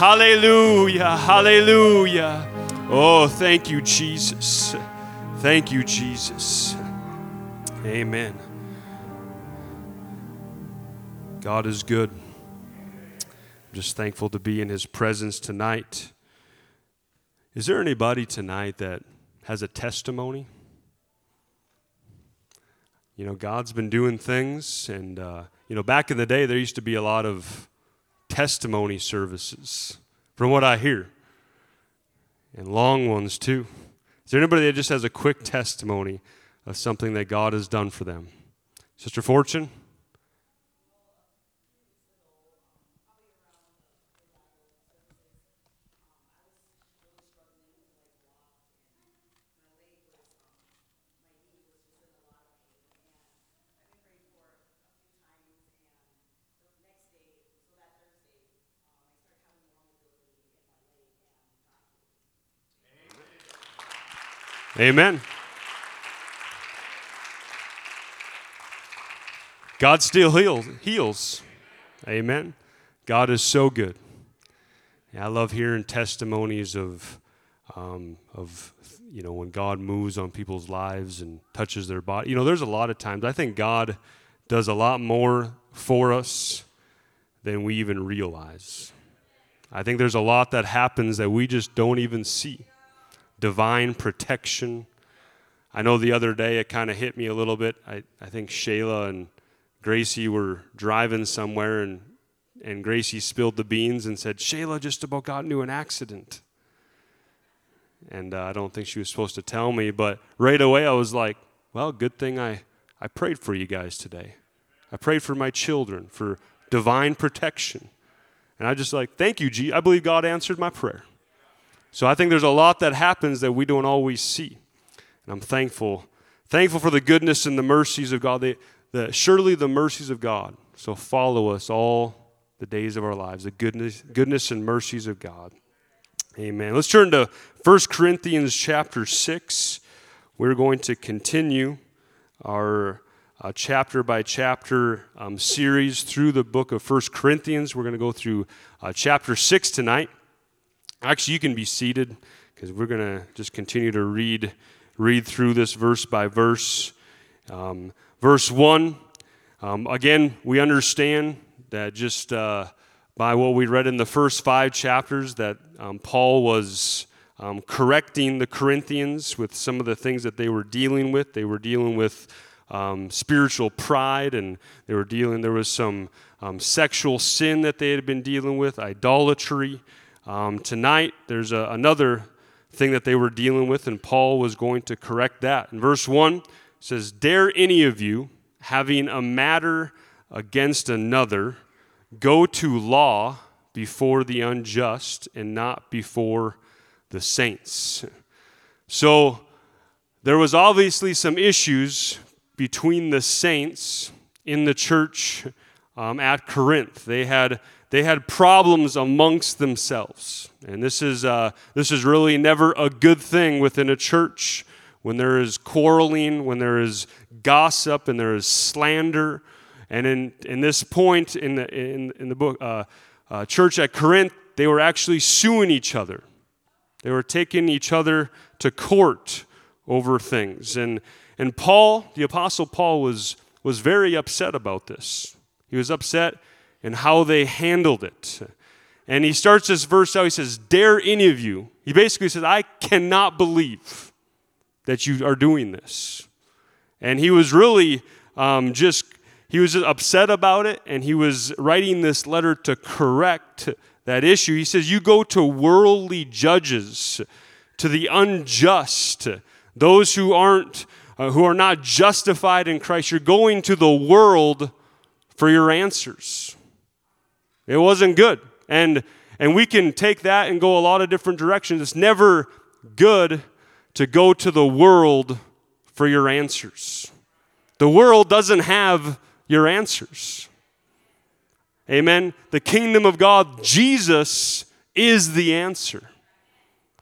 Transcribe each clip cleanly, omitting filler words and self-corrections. Hallelujah, hallelujah. Oh, thank you, Jesus. Thank you, Jesus. Amen. God is good. I'm just thankful to be in His presence tonight. Is there anybody tonight that has a testimony? You know, God's been doing things, and, you know, back in the day, there used to be a lot of testimony services, from what I hear, and long ones, too. Is there anybody that just has a quick testimony of something that God has done for them? Sister Fortune? Amen. God still heals. Amen. God is so good. And I love hearing testimonies of you know, when God moves on people's lives and touches their body. You know, there's a lot of times I think God does a lot more for us than we even realize. I think there's a lot that happens that we just don't even see. Divine protection. I know the other day it kind of hit me a little bit. I think Shayla and Gracie were driving somewhere, and Gracie spilled the beans and said, Shayla just about got into an accident. And I don't think she was supposed to tell me, but right away I was like, well, good thing I prayed for you guys today. I prayed for my children, for divine protection. And I just like, thank you, G. I believe God answered my prayer. So I think there's a lot that happens that we don't always see. And I'm thankful for the goodness and the mercies of God. Surely the mercies of God. So follow us all the days of our lives, the goodness and mercies of God. Amen. Let's turn to 1 Corinthians chapter 6. We're going to continue our chapter-by-chapter series through the book of 1 Corinthians. We're going to go through chapter 6 tonight. Actually, you can be seated because we're going to just continue to read through this verse by verse. Verse 1, again, we understand that just by what we read in the first 5 chapters that Paul was correcting the Corinthians with some of the things that they were dealing with. They were dealing with spiritual pride, and there was some sexual sin that they had been dealing with, idolatry. Tonight, there's another thing that they were dealing with, and Paul was going to correct that. In verse 1, it says, dare any of you, having a matter against another, go to law before the unjust and not before the saints. So there was obviously some issues between the saints in the church at Corinth. They had problems amongst themselves, and this is really never a good thing within a church when there is quarreling, when there is gossip, and there is slander. And in this point in the book, church at Corinth, they were actually suing each other. They were taking each other to court over things, and Paul, the Apostle Paul, was very upset about this. He was upset. And how they handled it. And he starts this verse out, he says, dare any of you. He basically says, I cannot believe that you are doing this. And he was really just upset about it, and he was writing this letter to correct that issue. He says, you go to worldly judges, to the unjust, those who are not justified in Christ. You're going to the world for your answers. It wasn't good. And we can take that and go a lot of different directions. It's never good to go to the world for your answers. The world doesn't have your answers. Amen. The kingdom of God, Jesus is the answer.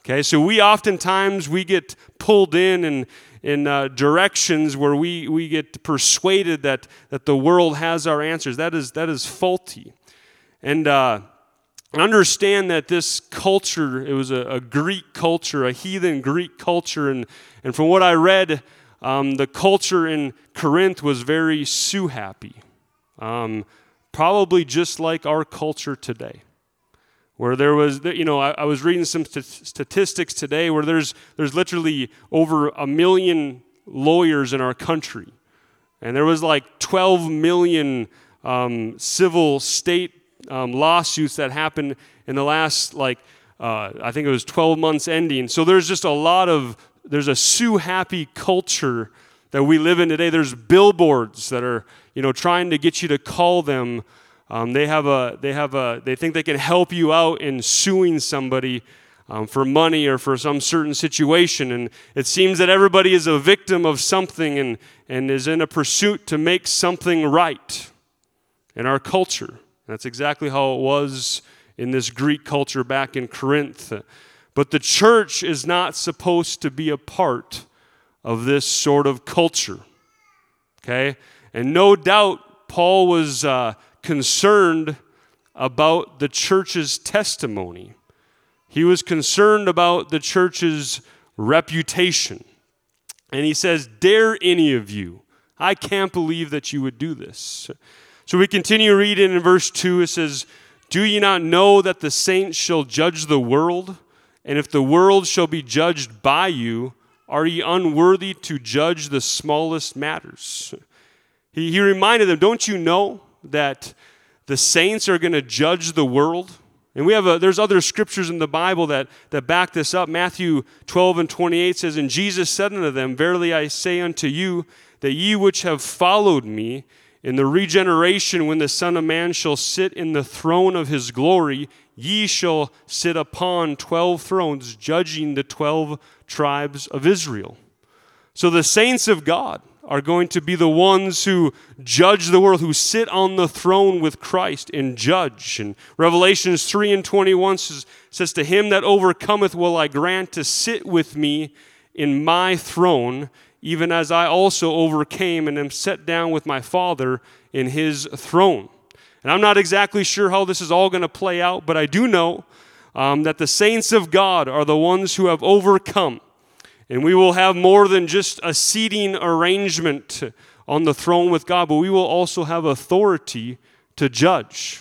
Okay, so we oftentimes we get pulled in directions where we get persuaded that the world has our answers. That is faulty. And Understand that this culture, it was a Greek culture, a heathen Greek culture, and from what I read, the culture in Corinth was very sue-happy, probably just like our culture today, where there was, I was reading some statistics today where there's literally over 1 million lawyers in our country, and there was like 12 million civil state lawsuits that happened in the last, I think it was 12 months ending. So there's just there's a sue-happy culture that we live in today. There's billboards that are, trying to get you to call them. They think they can help you out in suing somebody for money or for some certain situation. And it seems that everybody is a victim of something and is in a pursuit to make something right in our culture. That's exactly how it was in this Greek culture back in Corinth. But the church is not supposed to be a part of this sort of culture, okay? And no doubt Paul was concerned about the church's testimony. He was concerned about the church's reputation. And he says, "Dare any of you? I can't believe that you would do this." So we continue reading in verse 2. It says, "Do ye not know that the saints shall judge the world? And if the world shall be judged by you, are ye unworthy to judge the smallest matters?" He reminded them, don't you know that the saints are going to judge the world? And we have there's other scriptures in the Bible that back this up. Matthew 12:28 says, "And Jesus said unto them, Verily I say unto you, that ye which have followed me, in the regeneration, when the Son of Man shall sit in the throne of his glory, ye shall sit upon 12 thrones, judging the 12 tribes of Israel." So the saints of God are going to be the ones who judge the world, who sit on the throne with Christ and judge. And Revelations 3:21 says, "To him that overcometh will I grant to sit with me in my throne, even as I also overcame and am set down with my Father in his throne." And I'm not exactly sure how this is all going to play out, but I do know that the saints of God are the ones who have overcome. And we will have more than just a seating arrangement on the throne with God, but we will also have authority to judge.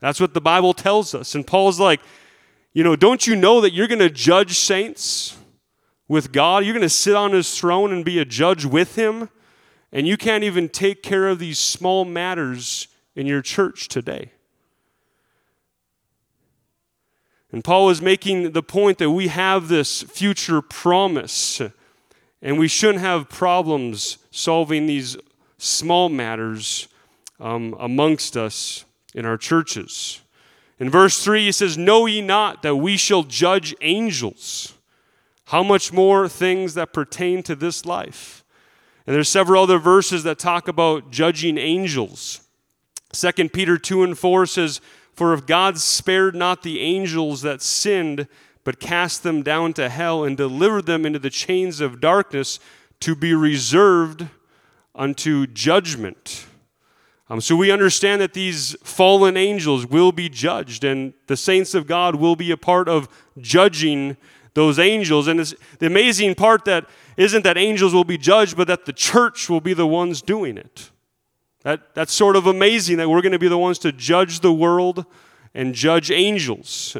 That's what the Bible tells us. And Paul's like, don't you know that you're going to judge saints? With God, you're going to sit on his throne and be a judge with him, and you can't even take care of these small matters in your church today. And Paul is making the point that we have this future promise, and we shouldn't have problems solving these small matters amongst us in our churches. In verse 3, he says, "Know ye not that we shall judge angels? How much more things that pertain to this life?" And there's several other verses that talk about judging angels. 2 Peter 2:4 says, "For if God spared not the angels that sinned, but cast them down to hell and delivered them into the chains of darkness to be reserved unto judgment." So we understand that these fallen angels will be judged, and the saints of God will be a part of judging those angels. And it's the amazing part that isn't that angels will be judged, but that the church will be the ones doing it. That's sort of amazing that we're going to be the ones to judge the world and judge angels.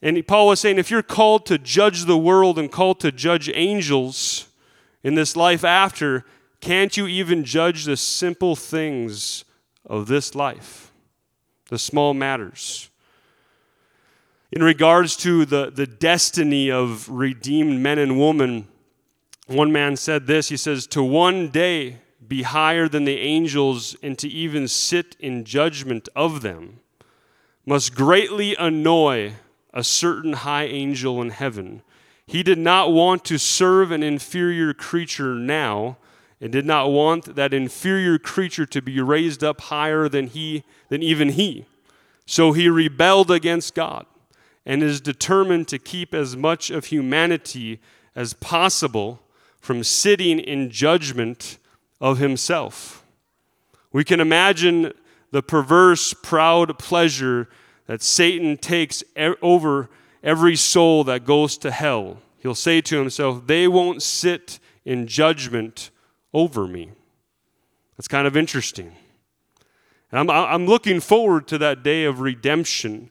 And Paul was saying, if you're called to judge the world and called to judge angels in this life after, can't you even judge the simple things of this life, the small matters? In regards to the destiny of redeemed men and women, one man said this. He says, "To one day be higher than the angels, and to even sit in judgment of them, must greatly annoy a certain high angel in heaven. He did not want to serve an inferior creature now, and did not want that inferior creature to be raised up higher than even he. So he rebelled against God, and is determined to keep as much of humanity as possible from sitting in judgment of himself." We can imagine the perverse, proud pleasure that Satan takes over every soul that goes to hell. He'll say to himself, they won't sit in judgment over me. That's kind of interesting. And I'm looking forward to that day of redemption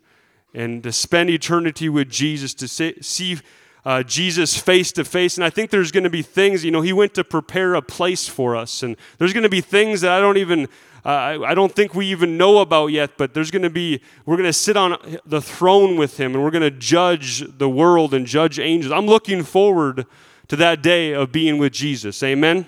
and to spend eternity with Jesus, to see Jesus face to face. And I think there's going to be things, you know, he went to prepare a place for us. And there's going to be things that I don't think we even know about yet, but we're going to sit on the throne with him, and we're going to judge the world and judge angels. I'm looking forward to that day of being with Jesus. Amen?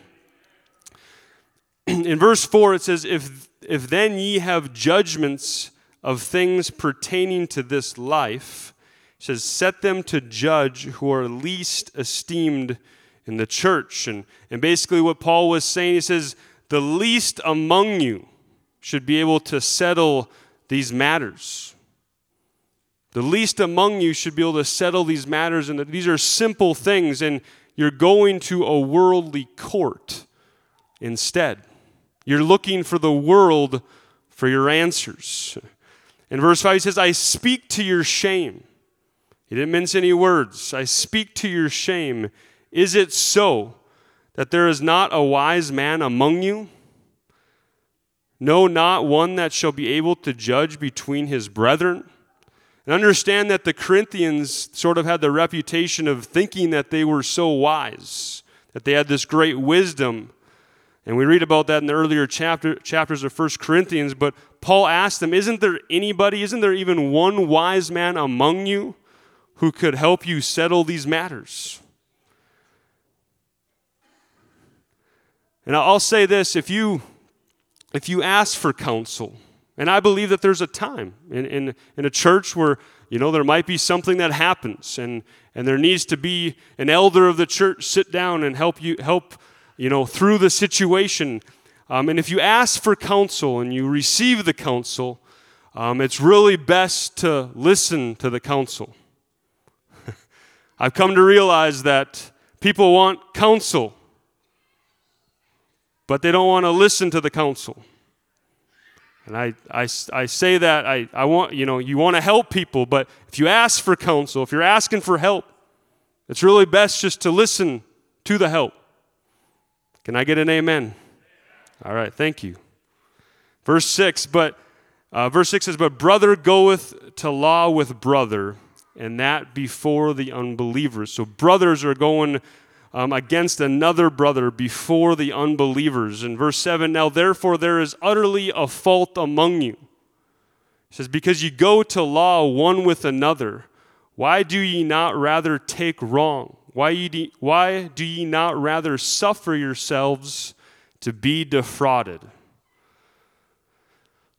In verse 4, it says, If then ye have judgments of things pertaining to this life, it says, set them to judge who are least esteemed in the church. And basically what Paul was saying, he says, the least among you should be able to settle these matters. The least among you should be able to settle these matters, and these are simple things, and you're going to a worldly court instead. You're looking for the world for your answers. In verse 5, he says, I speak to your shame. He didn't mince any words. I speak to your shame. Is it so that there is not a wise man among you? No, not one that shall be able to judge between his brethren. And understand that the Corinthians sort of had the reputation of thinking that they were so wise, that they had this great wisdom. And we read about that in the earlier chapters of 1 Corinthians. But Paul asked them, isn't there even one wise man among you who could help you settle these matters? And I'll say this, if you ask for counsel, and I believe that there's a time in a church where, you know, there might be something that happens, and there needs to be an elder of the church sit down and help you through the situation. And if you ask for counsel and you receive the counsel, it's really best to listen to the counsel. I've come to realize that people want counsel, but they don't want to listen to the counsel. And I say that I want, you know, you want to help people, but if you ask for counsel, if you're asking for help, it's really best just to listen to the help. Can I get an amen? All right, thank you. Verse 6 says, but brother goeth to law with brother, and that before the unbelievers. So brothers are going against another brother before the unbelievers. In verse 7, now therefore there is utterly a fault among you. It says, because ye go to law one with another, why do ye not rather take wrong? Why do ye not rather suffer yourselves to be defrauded?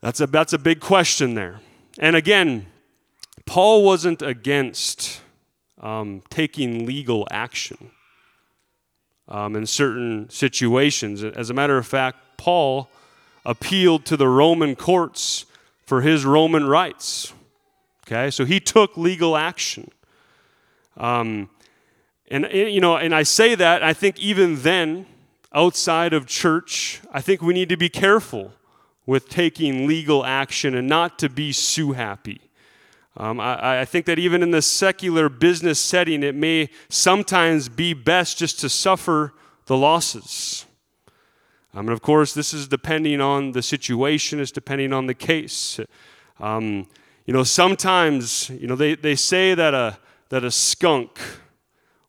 That's a big question there. And again, Paul wasn't against taking legal action in certain situations. As a matter of fact, Paul appealed to the Roman courts for his Roman rights. Okay, so he took legal action. And I say that, I think even then, outside of church, I think we need to be careful with taking legal action and not to be so happy. I think that even in the secular business setting, it may sometimes be best just to suffer the losses. And of course, this is depending on the situation, it's depending on the case. Sometimes, they say that a skunk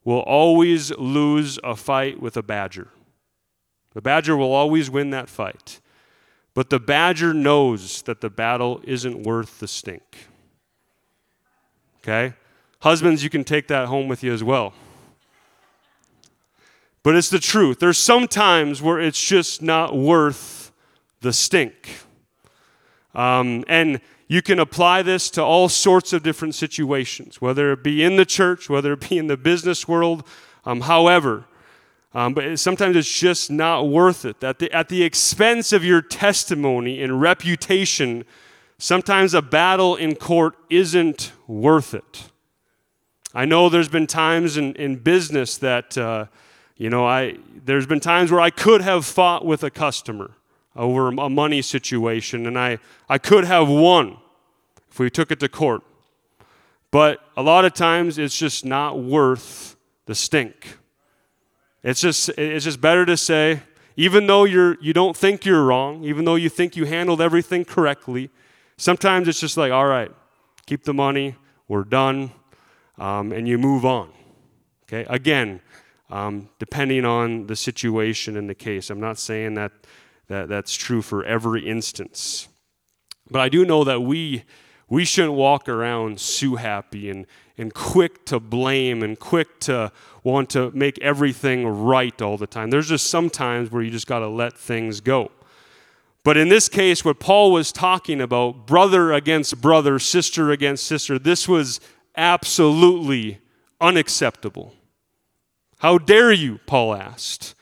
will always lose a fight with a badger. The badger will always win that fight. But the badger knows that the battle isn't worth the stink. Okay? Husbands, you can take that home with you as well. But it's the truth. There's some times where it's just not worth the stink. And you can apply this to all sorts of different situations, whether it be in the church, whether it be in the business world, but sometimes it's just not worth it. At the expense of your testimony and reputation, sometimes a battle in court isn't worth it. I know there's been times in business that, there's been times where I could have fought with a customer over a money situation, and I could have won. if we took it to court. But a lot of times it's just not worth the stink. It's just better to say, even though you don't think you're wrong, even though you think you handled everything correctly, sometimes it's just like, all right, keep the money, we're done, and you move on. Okay, again, depending on the situation and the case. I'm not saying that's true for every instance. But I do know that we shouldn't walk around so happy and quick to blame and quick to want to make everything right all the time. There's just some times where you just got to let things go. But in this case, what Paul was talking about, brother against brother, sister against sister, this was absolutely unacceptable. How dare you, Paul asked.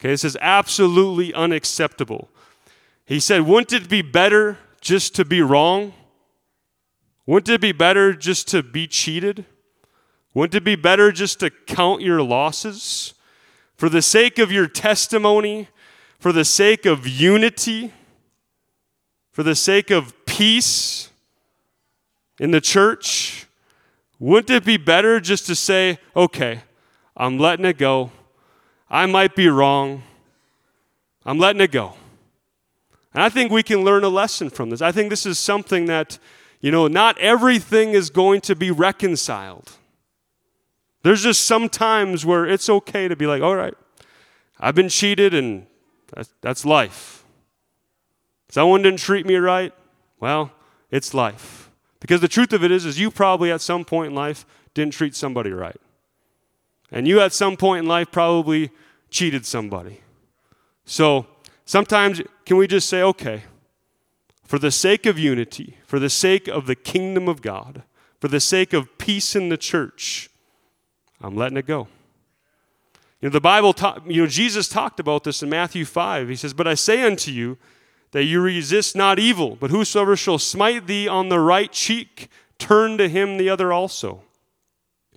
Okay, this is absolutely unacceptable. He said, wouldn't it be better just to be wrong? Wouldn't it be better just to be cheated? Wouldn't it be better just to count your losses? For the sake of your testimony, for the sake of unity, for the sake of peace in the church, wouldn't it be better just to say, okay, I'm letting it go. I might be wrong. I'm letting it go. And I think we can learn a lesson from this. I think this is something that, not everything is going to be reconciled. There's just some times where it's okay to be like, all right, I've been cheated and that's life. Someone didn't treat me right. Well, it's life. Because the truth of it is you probably at some point in life didn't treat somebody right. And you at some point in life probably cheated somebody. So sometimes can we just say, okay, for the sake of unity, for the sake of the kingdom of God, for the sake of peace in the church, I'm letting it go. The Bible, Jesus talked about this in Matthew 5. He says, but I say unto you that you resist not evil, but whosoever shall smite thee on the right cheek, turn to him the other also.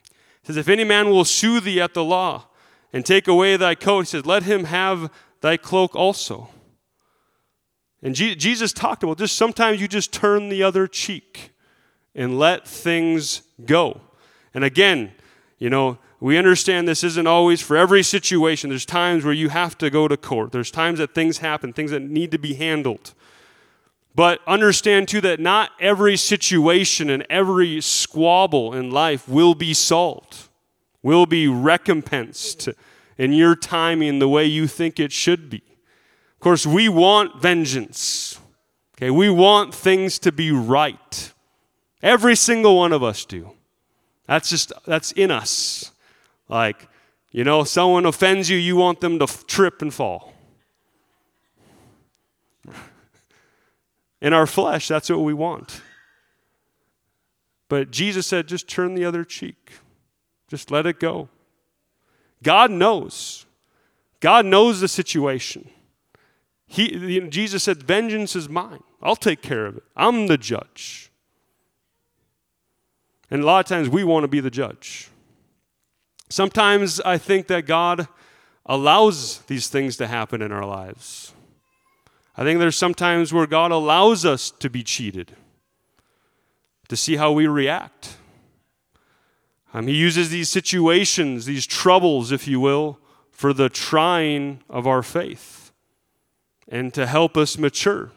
He says, if any man will sue thee at the law and take away thy coat, he says, let him have thy cloak also. And Jesus talked about this. Sometimes you just turn the other cheek and let things go. And again, we understand this isn't always for every situation. There's times where you have to go to court. There's times that things happen, things that need to be handled. But understand, too, that not every situation and every squabble in life will be solved, will be recompensed in your timing the way you think it should be. Of course, we want vengeance. Okay, we want things to be right. Every single one of us do. That's in us. Like, someone offends you, you want them to trip and fall. In our flesh, that's what we want. But Jesus said, just turn the other cheek. Just let it go. God knows. God knows the situation. Jesus said, vengeance is mine. I'll take care of it. I'm the judge. And a lot of times we want to be the judge. Sometimes I think that God allows these things to happen in our lives. I think there's sometimes where God allows us to be cheated, to see how we react. He uses these situations, these troubles, if you will, for the trying of our faith and to help us mature.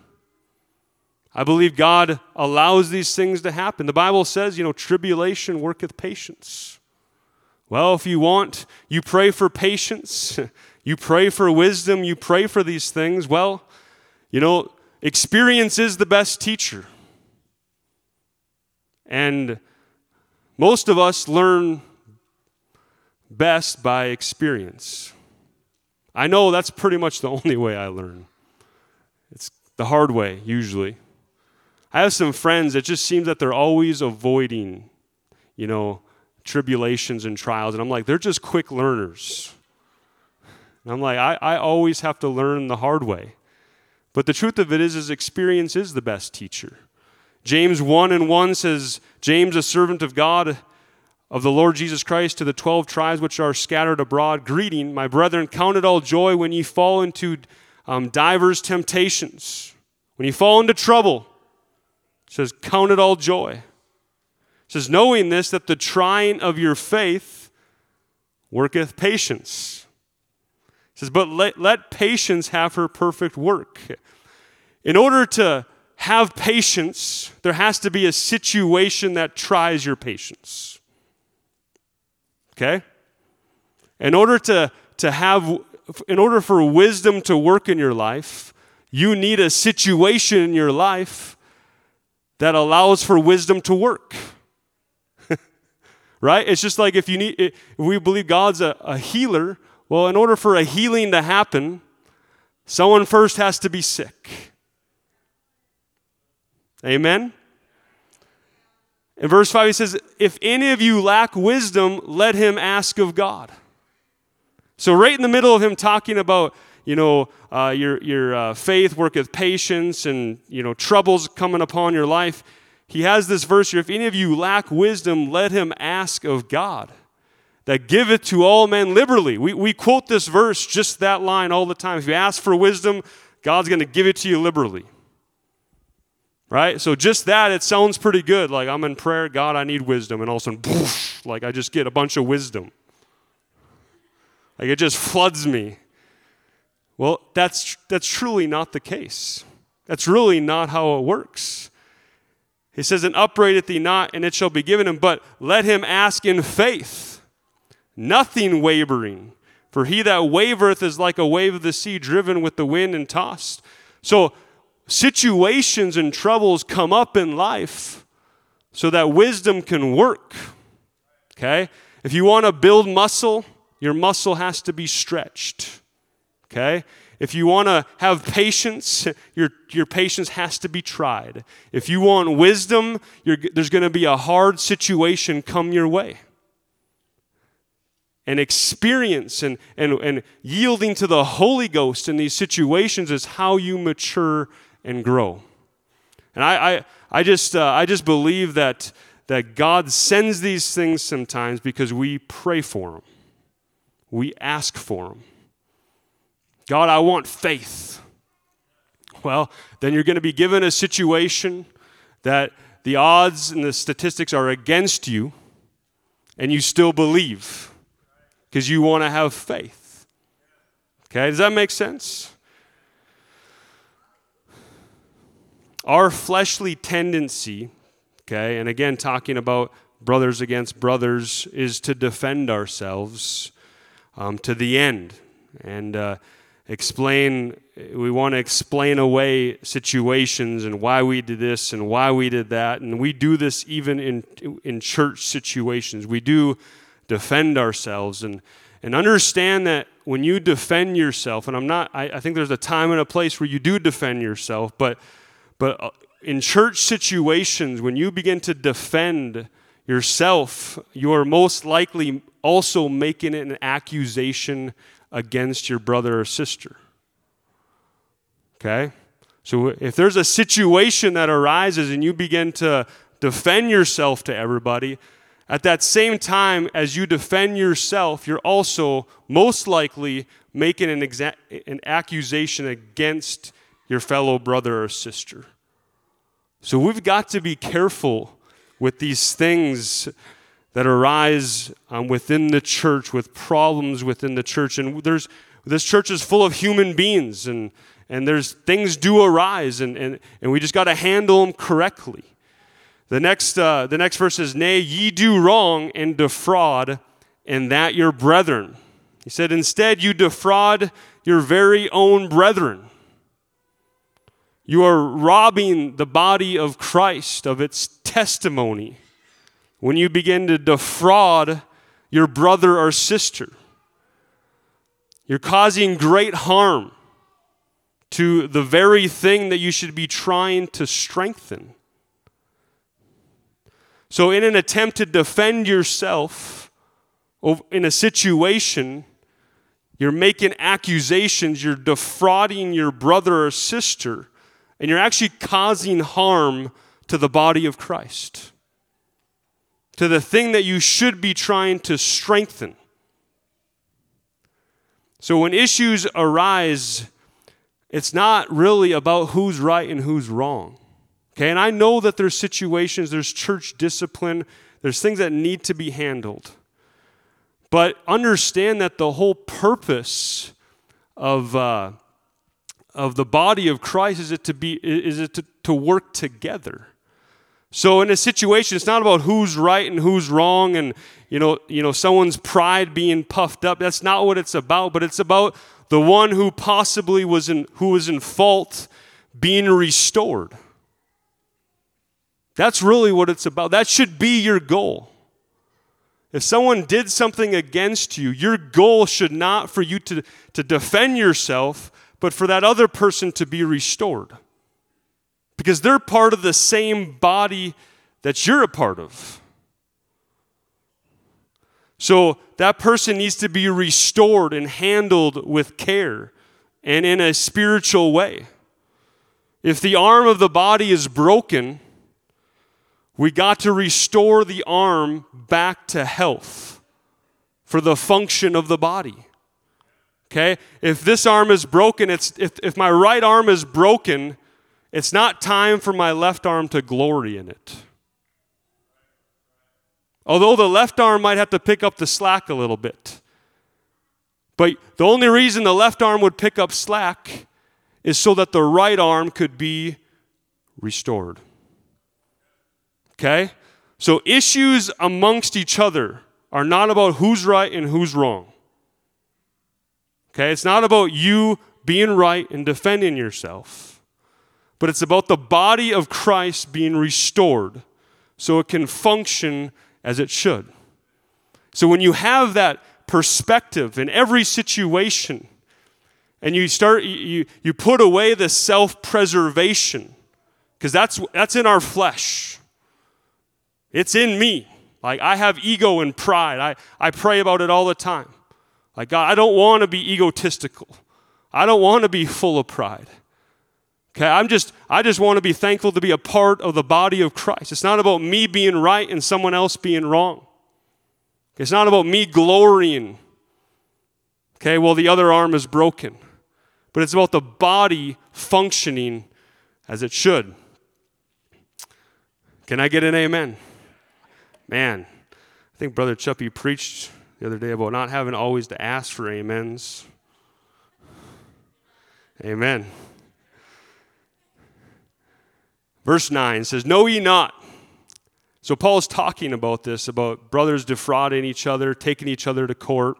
I believe God allows these things to happen. The Bible says, tribulation worketh patience. Well, if you want, you pray for patience, you pray for wisdom, you pray for these things. Well, experience is the best teacher. And most of us learn best by experience. I know that's pretty much the only way I learn. It's the hard way, usually. I have some friends that just seems that they're always avoiding, tribulations and trials. And I'm like, they're just quick learners. And I'm like, I always have to learn the hard way. But the truth of it is experience is the best teacher. James 1:1 says, James, a servant of God, of the Lord Jesus Christ, to the 12 tribes which are scattered abroad, greeting, my brethren, count it all joy when ye fall into divers temptations. When ye fall into trouble, It says, count it all joy. It says, knowing this, that the trying of your faith worketh patience. It says, but let patience have her perfect work. In order to have patience, there has to be a situation that tries your patience. Okay? In order for wisdom to work in your life, you need a situation in your life that allows for wisdom to work. Right? It's just like if we believe God's a healer, well, in order for a healing to happen, someone first has to be sick. Amen? In verse 5, he says, if any of you lack wisdom, let him ask of God. So right in the middle of him talking about, your faith worketh patience and, troubles coming upon your life, he has this verse here, if any of you lack wisdom, let him ask of God, that giveth to all men liberally. We quote this verse, just that line, all the time. If you ask for wisdom, God's going to give it to you liberally. Right? So just that, it sounds pretty good. Like, I'm in prayer, God, I need wisdom. And all of a sudden, poof, like, I just get a bunch of wisdom. Like, it just floods me. Well, that's truly not the case. That's really not how it works. He says, and upbraideth thee not, and it shall be given him. But let him ask in faith, nothing wavering. For he that wavereth is like a wave of the sea, driven with the wind and tossed. So, situations and troubles come up in life so that wisdom can work, okay? If you want to build muscle, your muscle has to be stretched, okay? If you want to have patience, your patience has to be tried. If you want wisdom, there's going to be a hard situation come your way. And experience and yielding to the Holy Ghost in these situations is how you mature and grow. And I just believe that God sends these things sometimes because we pray for them. We ask for them. God, I want faith. Well, then you're going to be given a situation that the odds and the statistics are against you, and you still believe because you want to have faith. Okay, does that make sense? Our fleshly tendency, okay, and again talking about brothers against brothers, is to defend ourselves to the end and explain. We want to explain away situations and why we did this and why we did that, and we do this even in church situations. We do defend ourselves and understand that when you defend yourself, and I think there's a time and a place where you do defend yourself, but in church situations, when you begin to defend yourself, you are most likely also making it an accusation against your brother or sister. Okay? So if there's a situation that arises and you begin to defend yourself to everybody, at that same time as you defend yourself, you're also most likely making an accusation against your fellow brother or sister. So we've got to be careful with these things that arise within the church, with problems within the church. And this church is full of human beings, and there's things do arise, and we just got to handle them correctly. The next verse is, nay, ye do wrong and defraud, and that your brethren. He said, instead, you defraud your very own brethren. You are robbing the body of Christ of its testimony when you begin to defraud your brother or sister. You're causing great harm to the very thing that you should be trying to strengthen. So in an attempt to defend yourself in a situation, you're making accusations, you're defrauding your brother or sister, and you're actually causing harm to the body of Christ, to the thing that you should be trying to strengthen. So when issues arise, it's not really about who's right and who's wrong. Okay, and I know that there's situations, there's church discipline, there's things that need to be handled. But understand that the whole purpose of the body of Christ is to work together. So in a situation, it's not about who's right and who's wrong, and you know someone's pride being puffed up. That's not what it's about. But it's about the one who possibly was in fault being restored. That's really what it's about. That should be your goal. If someone did something against you, your goal should not for you to defend yourself, but for that other person to be restored. Because they're part of the same body that you're a part of. So that person needs to be restored and handled with care and in a spiritual way. If the arm of the body is broken, we got to restore the arm back to health for the function of the body. Okay? If this arm is broken, if my right arm is broken, it's not time for my left arm to glory in it. Although the left arm might have to pick up the slack a little bit. But the only reason the left arm would pick up slack is so that the right arm could be restored. Okay? So issues amongst each other are not about who's right and who's wrong. Okay? It's not about you being right and defending yourself. But it's about the body of Christ being restored so it can function as it should. So when you have that perspective in every situation and you put away the self-preservation, because that's in our flesh. It's in me. Like, I have ego and pride. I pray about it all the time. Like, God, I don't want to be egotistical. I don't want to be full of pride. Okay, I just want to be thankful to be a part of the body of Christ. It's not about me being right and someone else being wrong. It's not about me glorying. Okay, well, the other arm is broken. But it's about the body functioning as it should. Can I get an amen? Man, I think Brother Chuppy preached the other day about not having always to ask for amens. Amen. Verse 9 says, "Know ye not." So Paul's talking about this, about brothers defrauding each other, taking each other to court.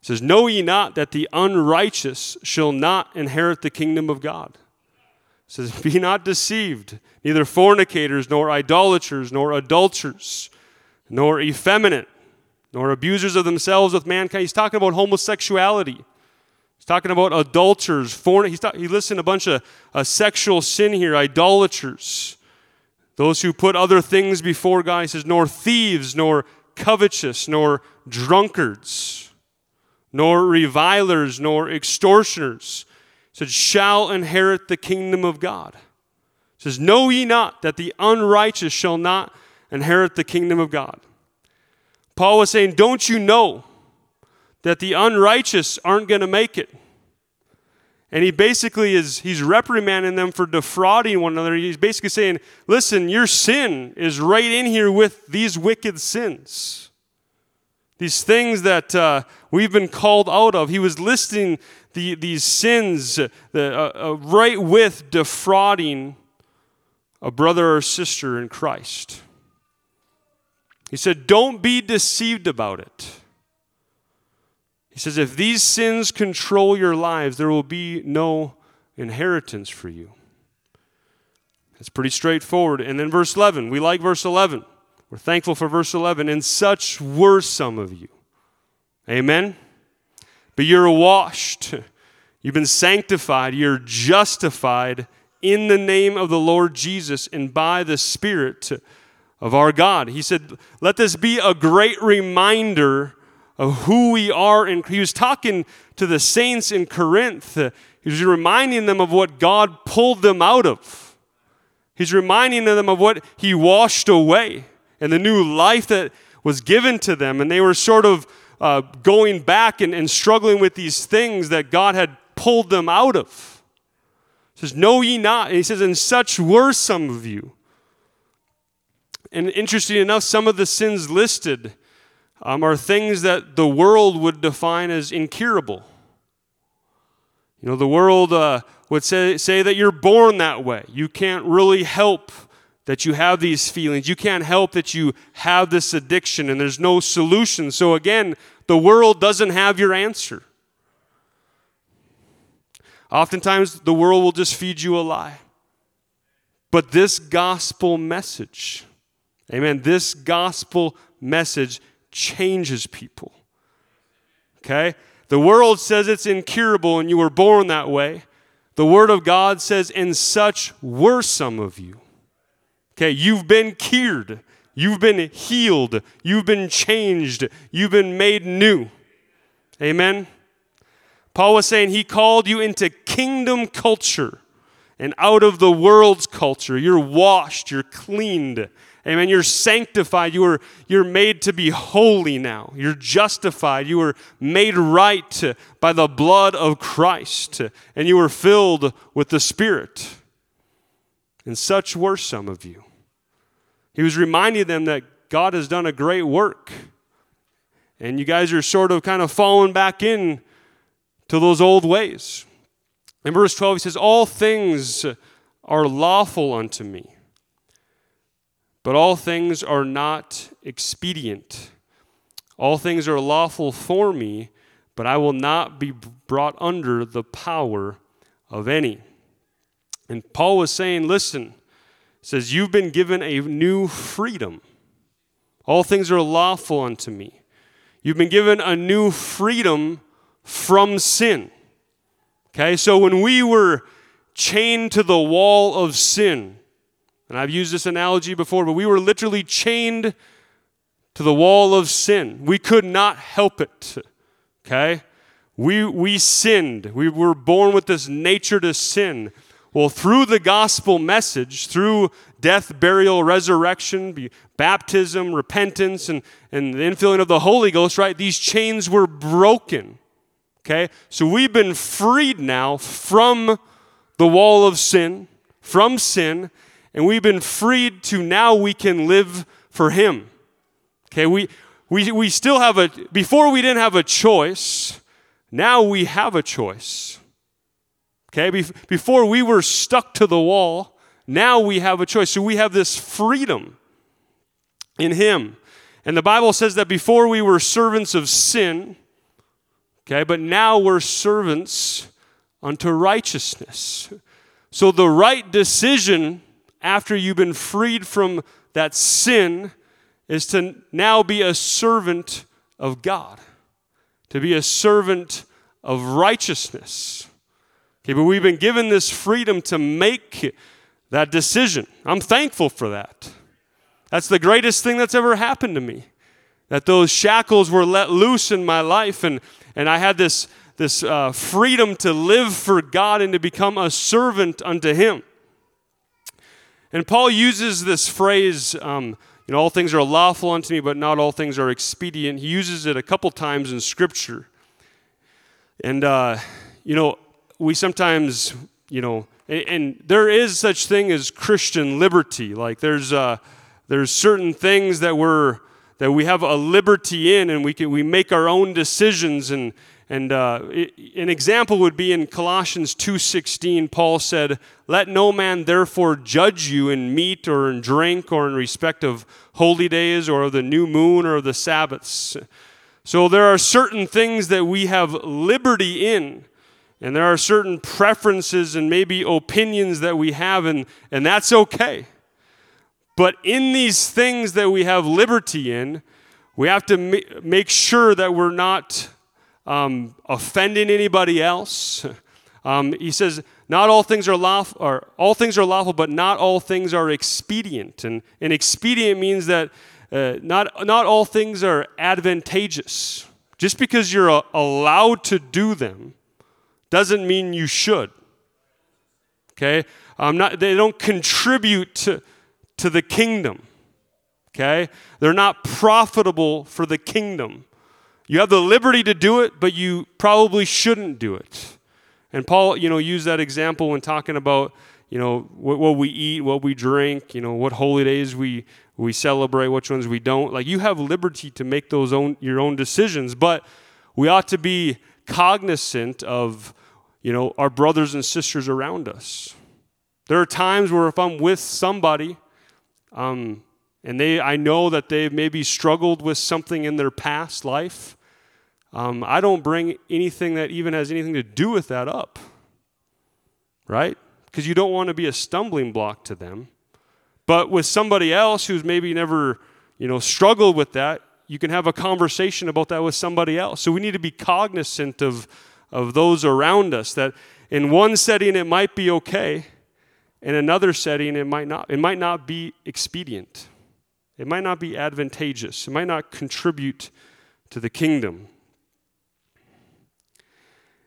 He says, "Know ye not that the unrighteous shall not inherit the kingdom of God?" It says, "Be not deceived, neither fornicators, nor idolaters, nor adulterers, nor effeminate, nor abusers of themselves with mankind." He's talking about homosexuality. He's talking about adulterers, he listed a bunch of sexual sin here, idolaters, those who put other things before God. He says, "Nor thieves, nor covetous, nor drunkards, nor revilers, nor extortioners," he said, "shall inherit the kingdom of God." He says, "Know ye not that the unrighteous shall not inherit the kingdom of God?" Paul was saying, don't you know that the unrighteous aren't going to make it? And he basically he's reprimanding them for defrauding one another. He's basically saying, listen, your sin is right in here with these wicked sins. These things that we've been called out of. He was listing these sins right with defrauding a brother or sister in Christ. He said, don't be deceived about it. He says, if these sins control your lives, there will be no inheritance for you. That's pretty straightforward. And then verse 11, we like verse 11. We're thankful for verse 11. "And such were some of you." Amen? "But you're washed. You've been sanctified. You're justified in the name of the Lord Jesus and by the Spirit of our God." He said, let this be a great reminder of who we are. And he was talking to the saints in Corinth. He was reminding them of what God pulled them out of. He's reminding them of what he washed away and the new life that was given to them. And they were sort of going back and struggling with these things that God had pulled them out of. It says, know ye not? And he says, and such were some of you. And interesting enough, some of the sins listed are things that the world would define as incurable. You know, the world would say that you're born that way. You can't really help that you have these feelings. You can't help that you have this addiction, and there's no solution. So again, the world doesn't have your answer. Oftentimes, the world will just feed you a lie. But this gospel message, amen, this gospel message changes people, okay? The world says it's incurable and you were born that way. The Word of God says, and such were some of you. Okay, you've been cured. You've been healed. You've been changed. You've been made new. Amen? Paul was saying he called you into kingdom culture and out of the world's culture. You're washed. You're cleaned. Amen. You're sanctified. You're made to be holy now. You're justified. You were made right by the blood of Christ. And you were filled with the Spirit. And such were some of you. He was reminding them that God has done a great work. And you guys are sort of kind of falling back in to those old ways. In verse 12, he says, all things are lawful unto me, but all things are not expedient. All things are lawful for me, but I will not be brought under the power of any. And Paul was saying, listen, says, you've been given a new freedom. All things are lawful unto me. You've been given a new freedom from sin. Okay, so when we were chained to the wall of sin, and I've used this analogy before, but we were literally chained to the wall of sin. We could not help it, okay? We sinned. We were born with this nature to sin. Well, through the gospel message, through death, burial, resurrection, baptism, repentance, and the infilling of the Holy Ghost, right? These chains were broken, okay? So we've been freed now from the wall of sin, from sin, and we've been freed to now we can live for Him. Okay, we still have a, before we didn't have a choice, now we have a choice. Okay, before we were stuck to the wall, now we have a choice. So we have this freedom in Him. And the Bible says that before we were servants of sin, okay, but now we're servants unto righteousness. So the right decision after you've been freed from that sin, is to now be a servant of God, to be a servant of righteousness. Okay, but we've been given this freedom to make that decision. I'm thankful for that. That's the greatest thing that's ever happened to me, that those shackles were let loose in my life, and I had this freedom to live for God and to become a servant unto Him. And Paul uses this phrase, you know, all things are lawful unto me, but not all things are expedient. He uses it a couple times in Scripture. And, you know, we sometimes, you know, and there is such thing as Christian liberty. Like there's certain things that we have a liberty in, and we make our own decisions. And an example would be in Colossians 2:16, Paul said, let no man therefore judge you in meat or in drink or in respect of holy days or of the new moon or of the Sabbaths. So there are certain things that we have liberty in, and there are certain preferences and maybe opinions that we have, and that's okay. But in these things that we have liberty in, we have to make sure that we're not offending anybody else. He says, not all things are lawful, or all things are lawful, but not all things are expedient. And expedient means that not all things are advantageous. Just because you're allowed to do them doesn't mean you should. Okay? They don't contribute to the kingdom. Okay? They're not profitable for the kingdom. You have the liberty to do it, but you probably shouldn't do it. And Paul, used that example when talking about, what we eat, what we drink, what holy days we celebrate, which ones we don't. Like, you have liberty to make those your own decisions, but we ought to be cognizant of, our brothers and sisters around us. There are times where if I'm with somebody, and I know that they've maybe struggled with something in their past life, I don't bring anything that even has anything to do with that up, right? Because you don't want to be a stumbling block to them. But with somebody else who's maybe never, struggled with that, you can have a conversation about that with somebody else. So we need to be cognizant of those around us, that in one setting it might be okay. In another setting, it might not be expedient. It might not be advantageous. It might not contribute to the kingdom.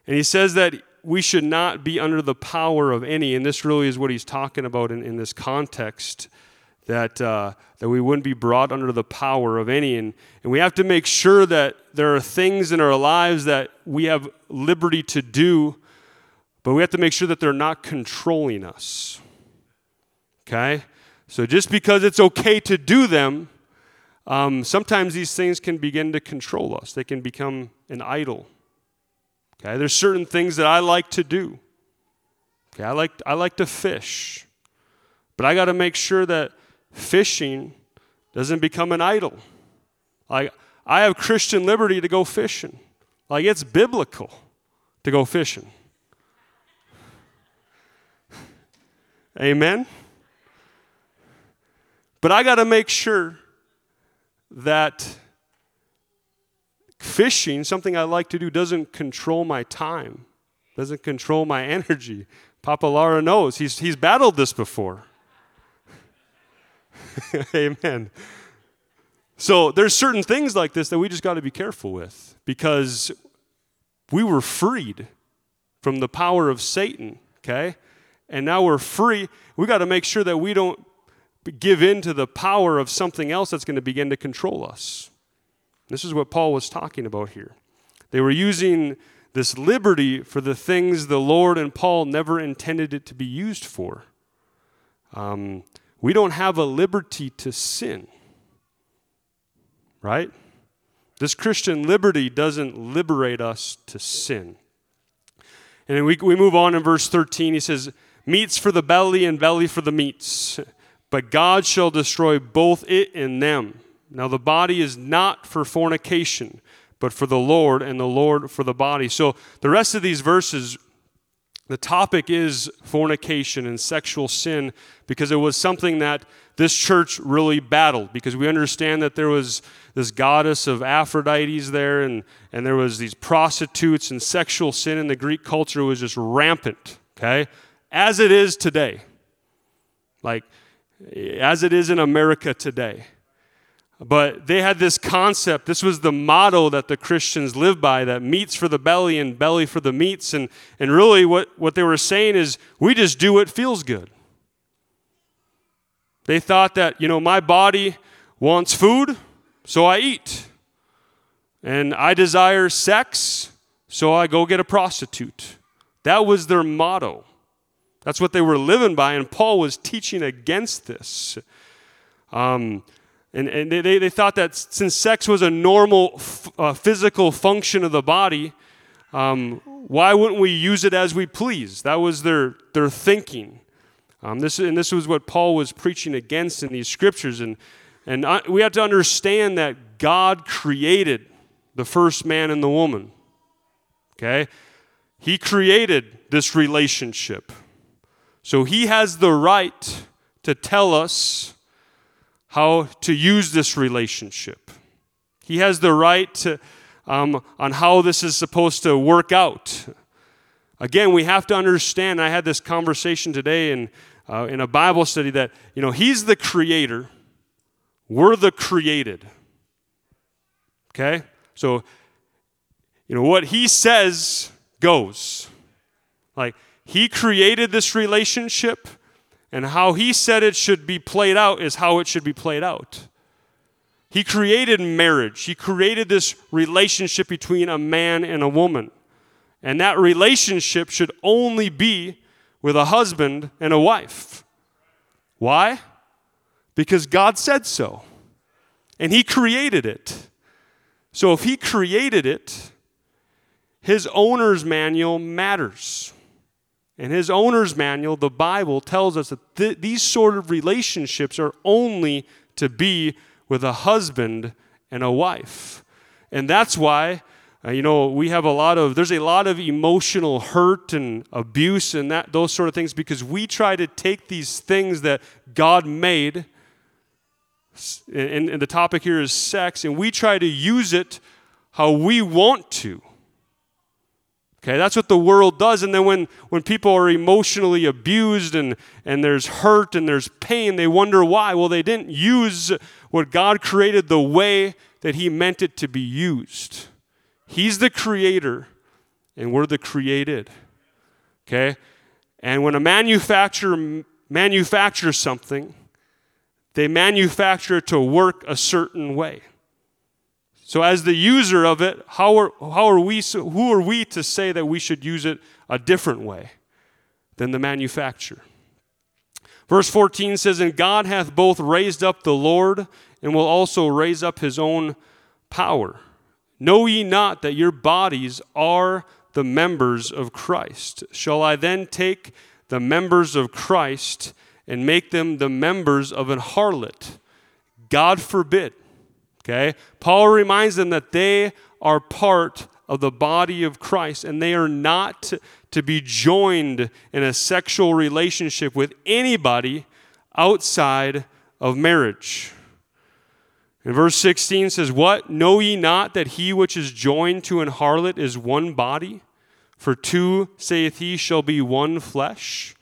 And he says that we should not be under the power of any, and this really is what he's talking about in this context, that we wouldn't be brought under the power of any. And we have to make sure that there are things in our lives that we have liberty to do, but we have to make sure that they're not controlling us. Okay? So just because it's okay to do them, sometimes these things can begin to control us. They can become an idol. Okay? There's certain things that I like to do. Okay? I like to fish. But I got to make sure that fishing doesn't become an idol. Like, I have Christian liberty to go fishing. Like, it's biblical to go fishing. Amen? But I got to make sure that fishing, something I like to do, doesn't control my time, doesn't control my energy. Papa Lara knows. He's battled this before. Amen. So there's certain things like this that we just got to be careful with, because we were freed from the power of Satan, okay? And now we're free. We got to make sure that we don't give in to the power of something else that's going to begin to control us. This is what Paul was talking about here. They were using this liberty for the things the Lord and Paul never intended it to be used for. We don't have a liberty to sin, right? This Christian liberty doesn't liberate us to sin. And then we move on in verse 13. He says, "Meats for the belly and belly for the meats, but God shall destroy both it and them. Now the body is not for fornication, but for the Lord, and the Lord for the body." So the rest of these verses, the topic is fornication and sexual sin, because it was something that this church really battled, because we understand that there was this goddess of Aphrodites there, and there was these prostitutes, and sexual sin in the Greek culture was just rampant, okay? As it is today. Like, as it is in America today. But they had this concept. This was the motto that the Christians lived by, that meats for the belly and belly for the meats. And really what they were saying is, we just do what feels good. They thought that, my body wants food, so I eat. And I desire sex, so I go get a prostitute. That was their motto. That's what they were living by, and Paul was teaching against this. And they thought that since sex was a normal physical function of the body, why wouldn't we use it as we please? That was their thinking. This was what Paul was preaching against in these scriptures. And we have to understand that God created the first man and the woman. Okay? He created this relationship. So he has the right to tell us how to use this relationship. He has the right to, on how this is supposed to work out. Again, we have to understand, I had this conversation today in a Bible study, that, he's the creator, we're the created. Okay? So, what he says goes. Like, he created this relationship, and how he said it should be played out is how it should be played out. He created marriage. He created this relationship between a man and a woman. And that relationship should only be with a husband and a wife. Why? Because God said so. And He created it. So if He created it, His owner's manual matters. And His owner's manual, the Bible, tells us that these sort of relationships are only to be with a husband and a wife. And that's why, we have there's a lot of emotional hurt and abuse and those sort of things, because we try to take these things that God made, and the topic here is sex, and we try to use it how we want to. Okay, that's what the world does. And then when people are emotionally abused and there's hurt and there's pain, they wonder why. Well, they didn't use what God created the way that He meant it to be used. He's the creator, and we're the created. Okay? And when a manufacturer manufactures something, they manufacture it to work a certain way. So as the user of it, who are we to say that we should use it a different way than the manufacturer? Verse 14 says, "And God hath both raised up the Lord, and will also raise up His own power. Know ye not that your bodies are the members of Christ? Shall I then take the members of Christ and make them the members of an harlot? God forbid." Okay? Paul reminds them that they are part of the body of Christ, and they are not to be joined in a sexual relationship with anybody outside of marriage. And verse 16 says, "What? Know ye not that he which is joined to an harlot is one body? For two, saith he, shall be one flesh."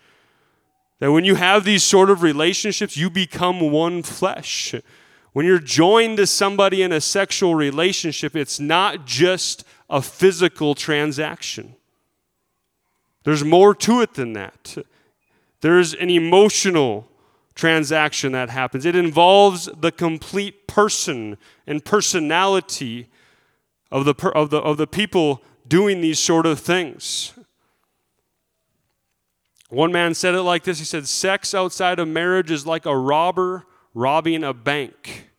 That when you have these sort of relationships, you become one flesh. When you're joined to somebody in a sexual relationship, it's not just a physical transaction. There's more to it than that. There's an emotional transaction that happens. It involves the complete person and personality of the people doing these sort of things. One man said it like this. He said, "Sex outside of marriage is like a robber robbing a bank.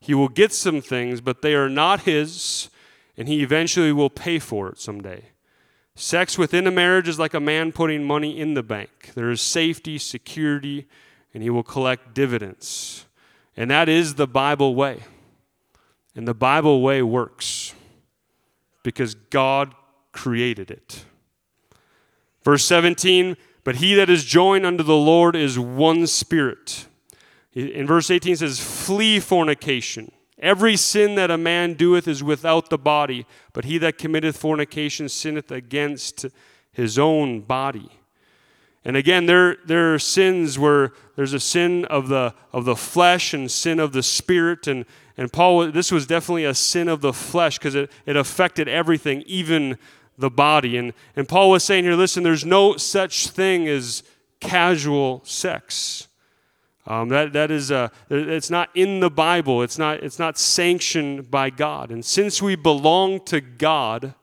He will get some things, but they are not his, and he eventually will pay for it someday. Sex within a marriage is like a man putting money in the bank. There is safety, security, and he will collect dividends." And that is the Bible way. And the Bible way works because God created it. Verse 17, "But he that is joined unto the Lord is one spirit." In verse 18 it says, "Flee fornication. Every sin that a man doeth is without the body, but he that committeth fornication sinneth against his own body." And again, there are sins where there's a sin of the flesh and sin of the spirit. And Paul, this was definitely a sin of the flesh because it affected everything, even the body. And Paul was saying here, listen, there's no such thing as casual sex. It's not in the Bible. It's not sanctioned by God. And since we belong to God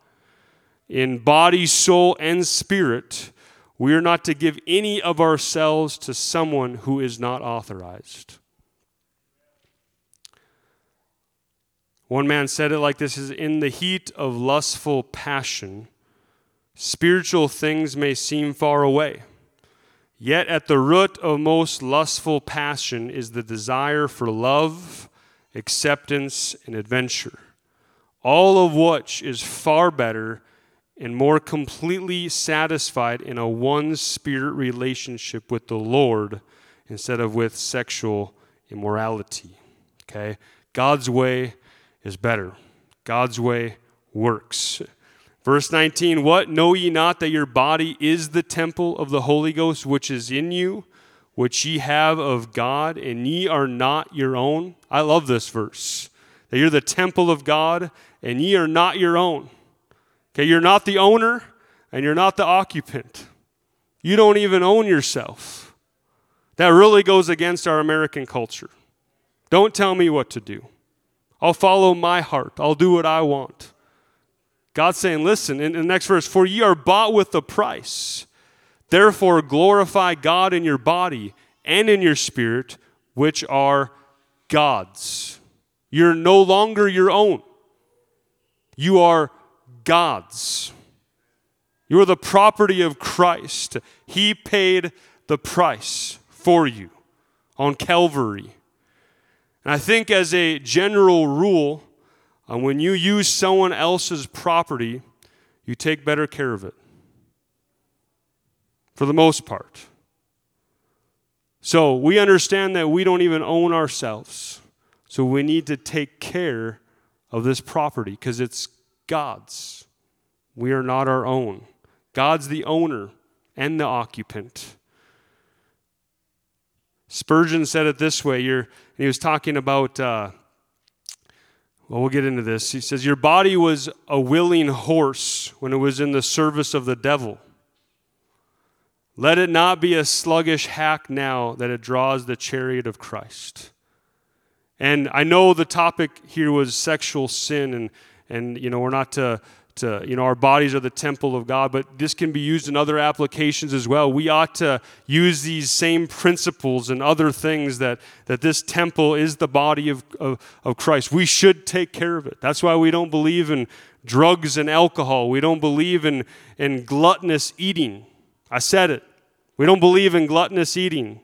in body, soul, and spirit, we are not to give any of ourselves to someone who is not authorized. One man said it like this, is "In the heat of lustful passion, spiritual things may seem far away. Yet at the root of most lustful passion is the desire for love, acceptance, and adventure, all of which is far better and more completely satisfied in a one-spirit relationship with the Lord instead of with sexual immorality." Okay? God's way is better. God's way works. Verse 19, "What? Know ye not that your body is the temple of the Holy Ghost, which is in you, which ye have of God, and ye are not your own?" I love this verse. That you're the temple of God, and ye are not your own. Okay, you're not the owner, and you're not the occupant. You don't even own yourself. That really goes against our American culture. Don't tell me what to do. I'll follow my heart. I'll do what I want. God's saying, listen, in the next verse, for ye are bought with a price. Therefore glorify God in your body and in your spirit, which are God's. You're no longer your own. You are God's. You are the property of Christ. He paid the price for you on Calvary. And I think as a general rule, when you use someone else's property, you take better care of it. For the most part. So we understand that we don't even own ourselves. So we need to take care of this property because it's God's. We are not our own. God's the owner and the occupant. Spurgeon said it this way. He was talking about, we'll get into this. He says, your body was a willing horse when it was in the service of the devil. Let it not be a sluggish hack now that it draws the chariot of Christ. And I know the topic here was sexual sin, and you know, we're not to you know, our bodies are the temple of God, but this can be used in other applications as well. We ought to use these same principles and other things that this temple is the body of Christ. We should take care of it. That's why we don't believe in drugs and alcohol. We don't believe in gluttonous eating. I said it. We don't believe in gluttonous eating.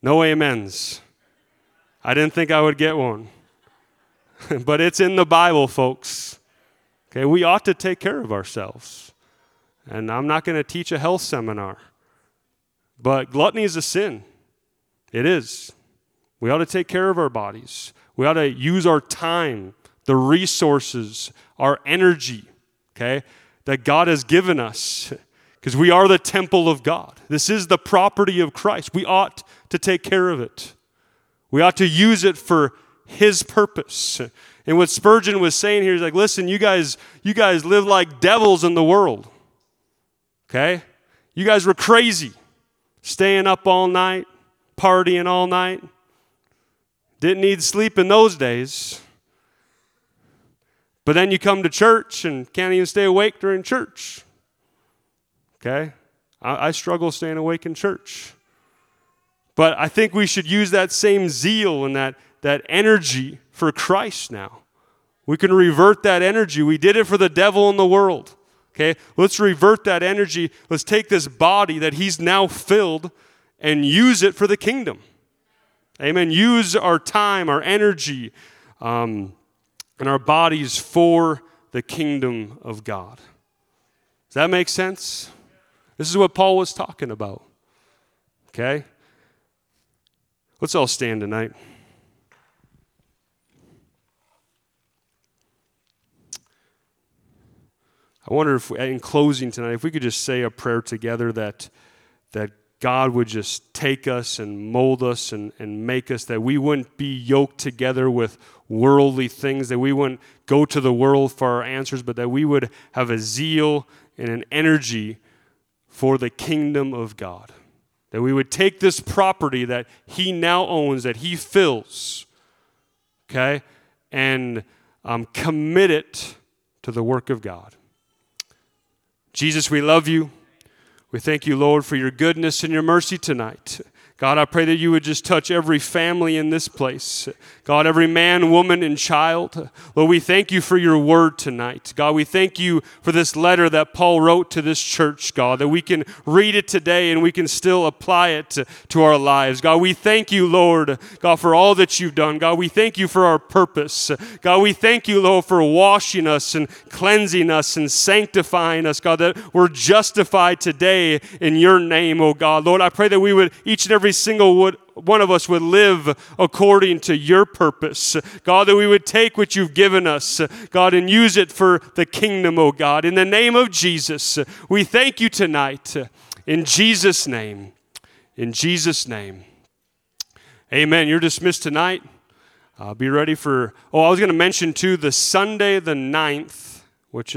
No amens. I didn't think I would get one. But it's in the Bible, folks. Okay, we ought to take care of ourselves. And I'm not going to teach a health seminar. But gluttony is a sin. It is. We ought to take care of our bodies. We ought to use our time, the resources, our energy, okay, that God has given us. Because we are the temple of God. This is the property of Christ. We ought to take care of it. We ought to use it for His purpose. And what Spurgeon was saying here is like, listen, you guys live like devils in the world. Okay? You guys were crazy. Staying up all night, partying all night. Didn't need sleep in those days. But then you come to church and can't even stay awake during church. Okay? I struggle staying awake in church. But I think we should use that same zeal and that energy for Christ now. We can revert that energy. We did it for the devil and the world. Okay? Let's revert that energy. Let's take this body that He's now filled and use it for the kingdom. Amen. Use our time, our energy, and our bodies for the kingdom of God. Does that make sense? This is what Paul was talking about. Okay? Let's all stand tonight. I wonder if, in closing tonight, if we could just say a prayer together that God would just take us and mold us and make us, that we wouldn't be yoked together with worldly things, that we wouldn't go to the world for our answers, but that we would have a zeal and an energy for the kingdom of God. That we would take this property that He now owns, that He fills, okay, and commit it to the work of God. Jesus, we love You. We thank You, Lord, for Your goodness and Your mercy tonight. God, I pray that You would just touch every family in this place. God, every man, woman, and child. Lord, we thank You for Your word tonight. God, we thank You for this letter that Paul wrote to this church, God, that we can read it today and we can still apply it to our lives. God, we thank You, Lord, God, for all that You've done. God, we thank You for our purpose. God, we thank You, Lord, for washing us and cleansing us and sanctifying us, God, that we're justified today in Your name, oh God. Lord, I pray that we would, each and every single one of us would live according to Your purpose. God, that we would take what You've given us, God, and use it for the kingdom, oh God. In the name of Jesus, we thank You tonight. In Jesus' name. In Jesus' name. Amen. You're dismissed tonight. Be ready for, I was going to mention too, the Sunday the 9th.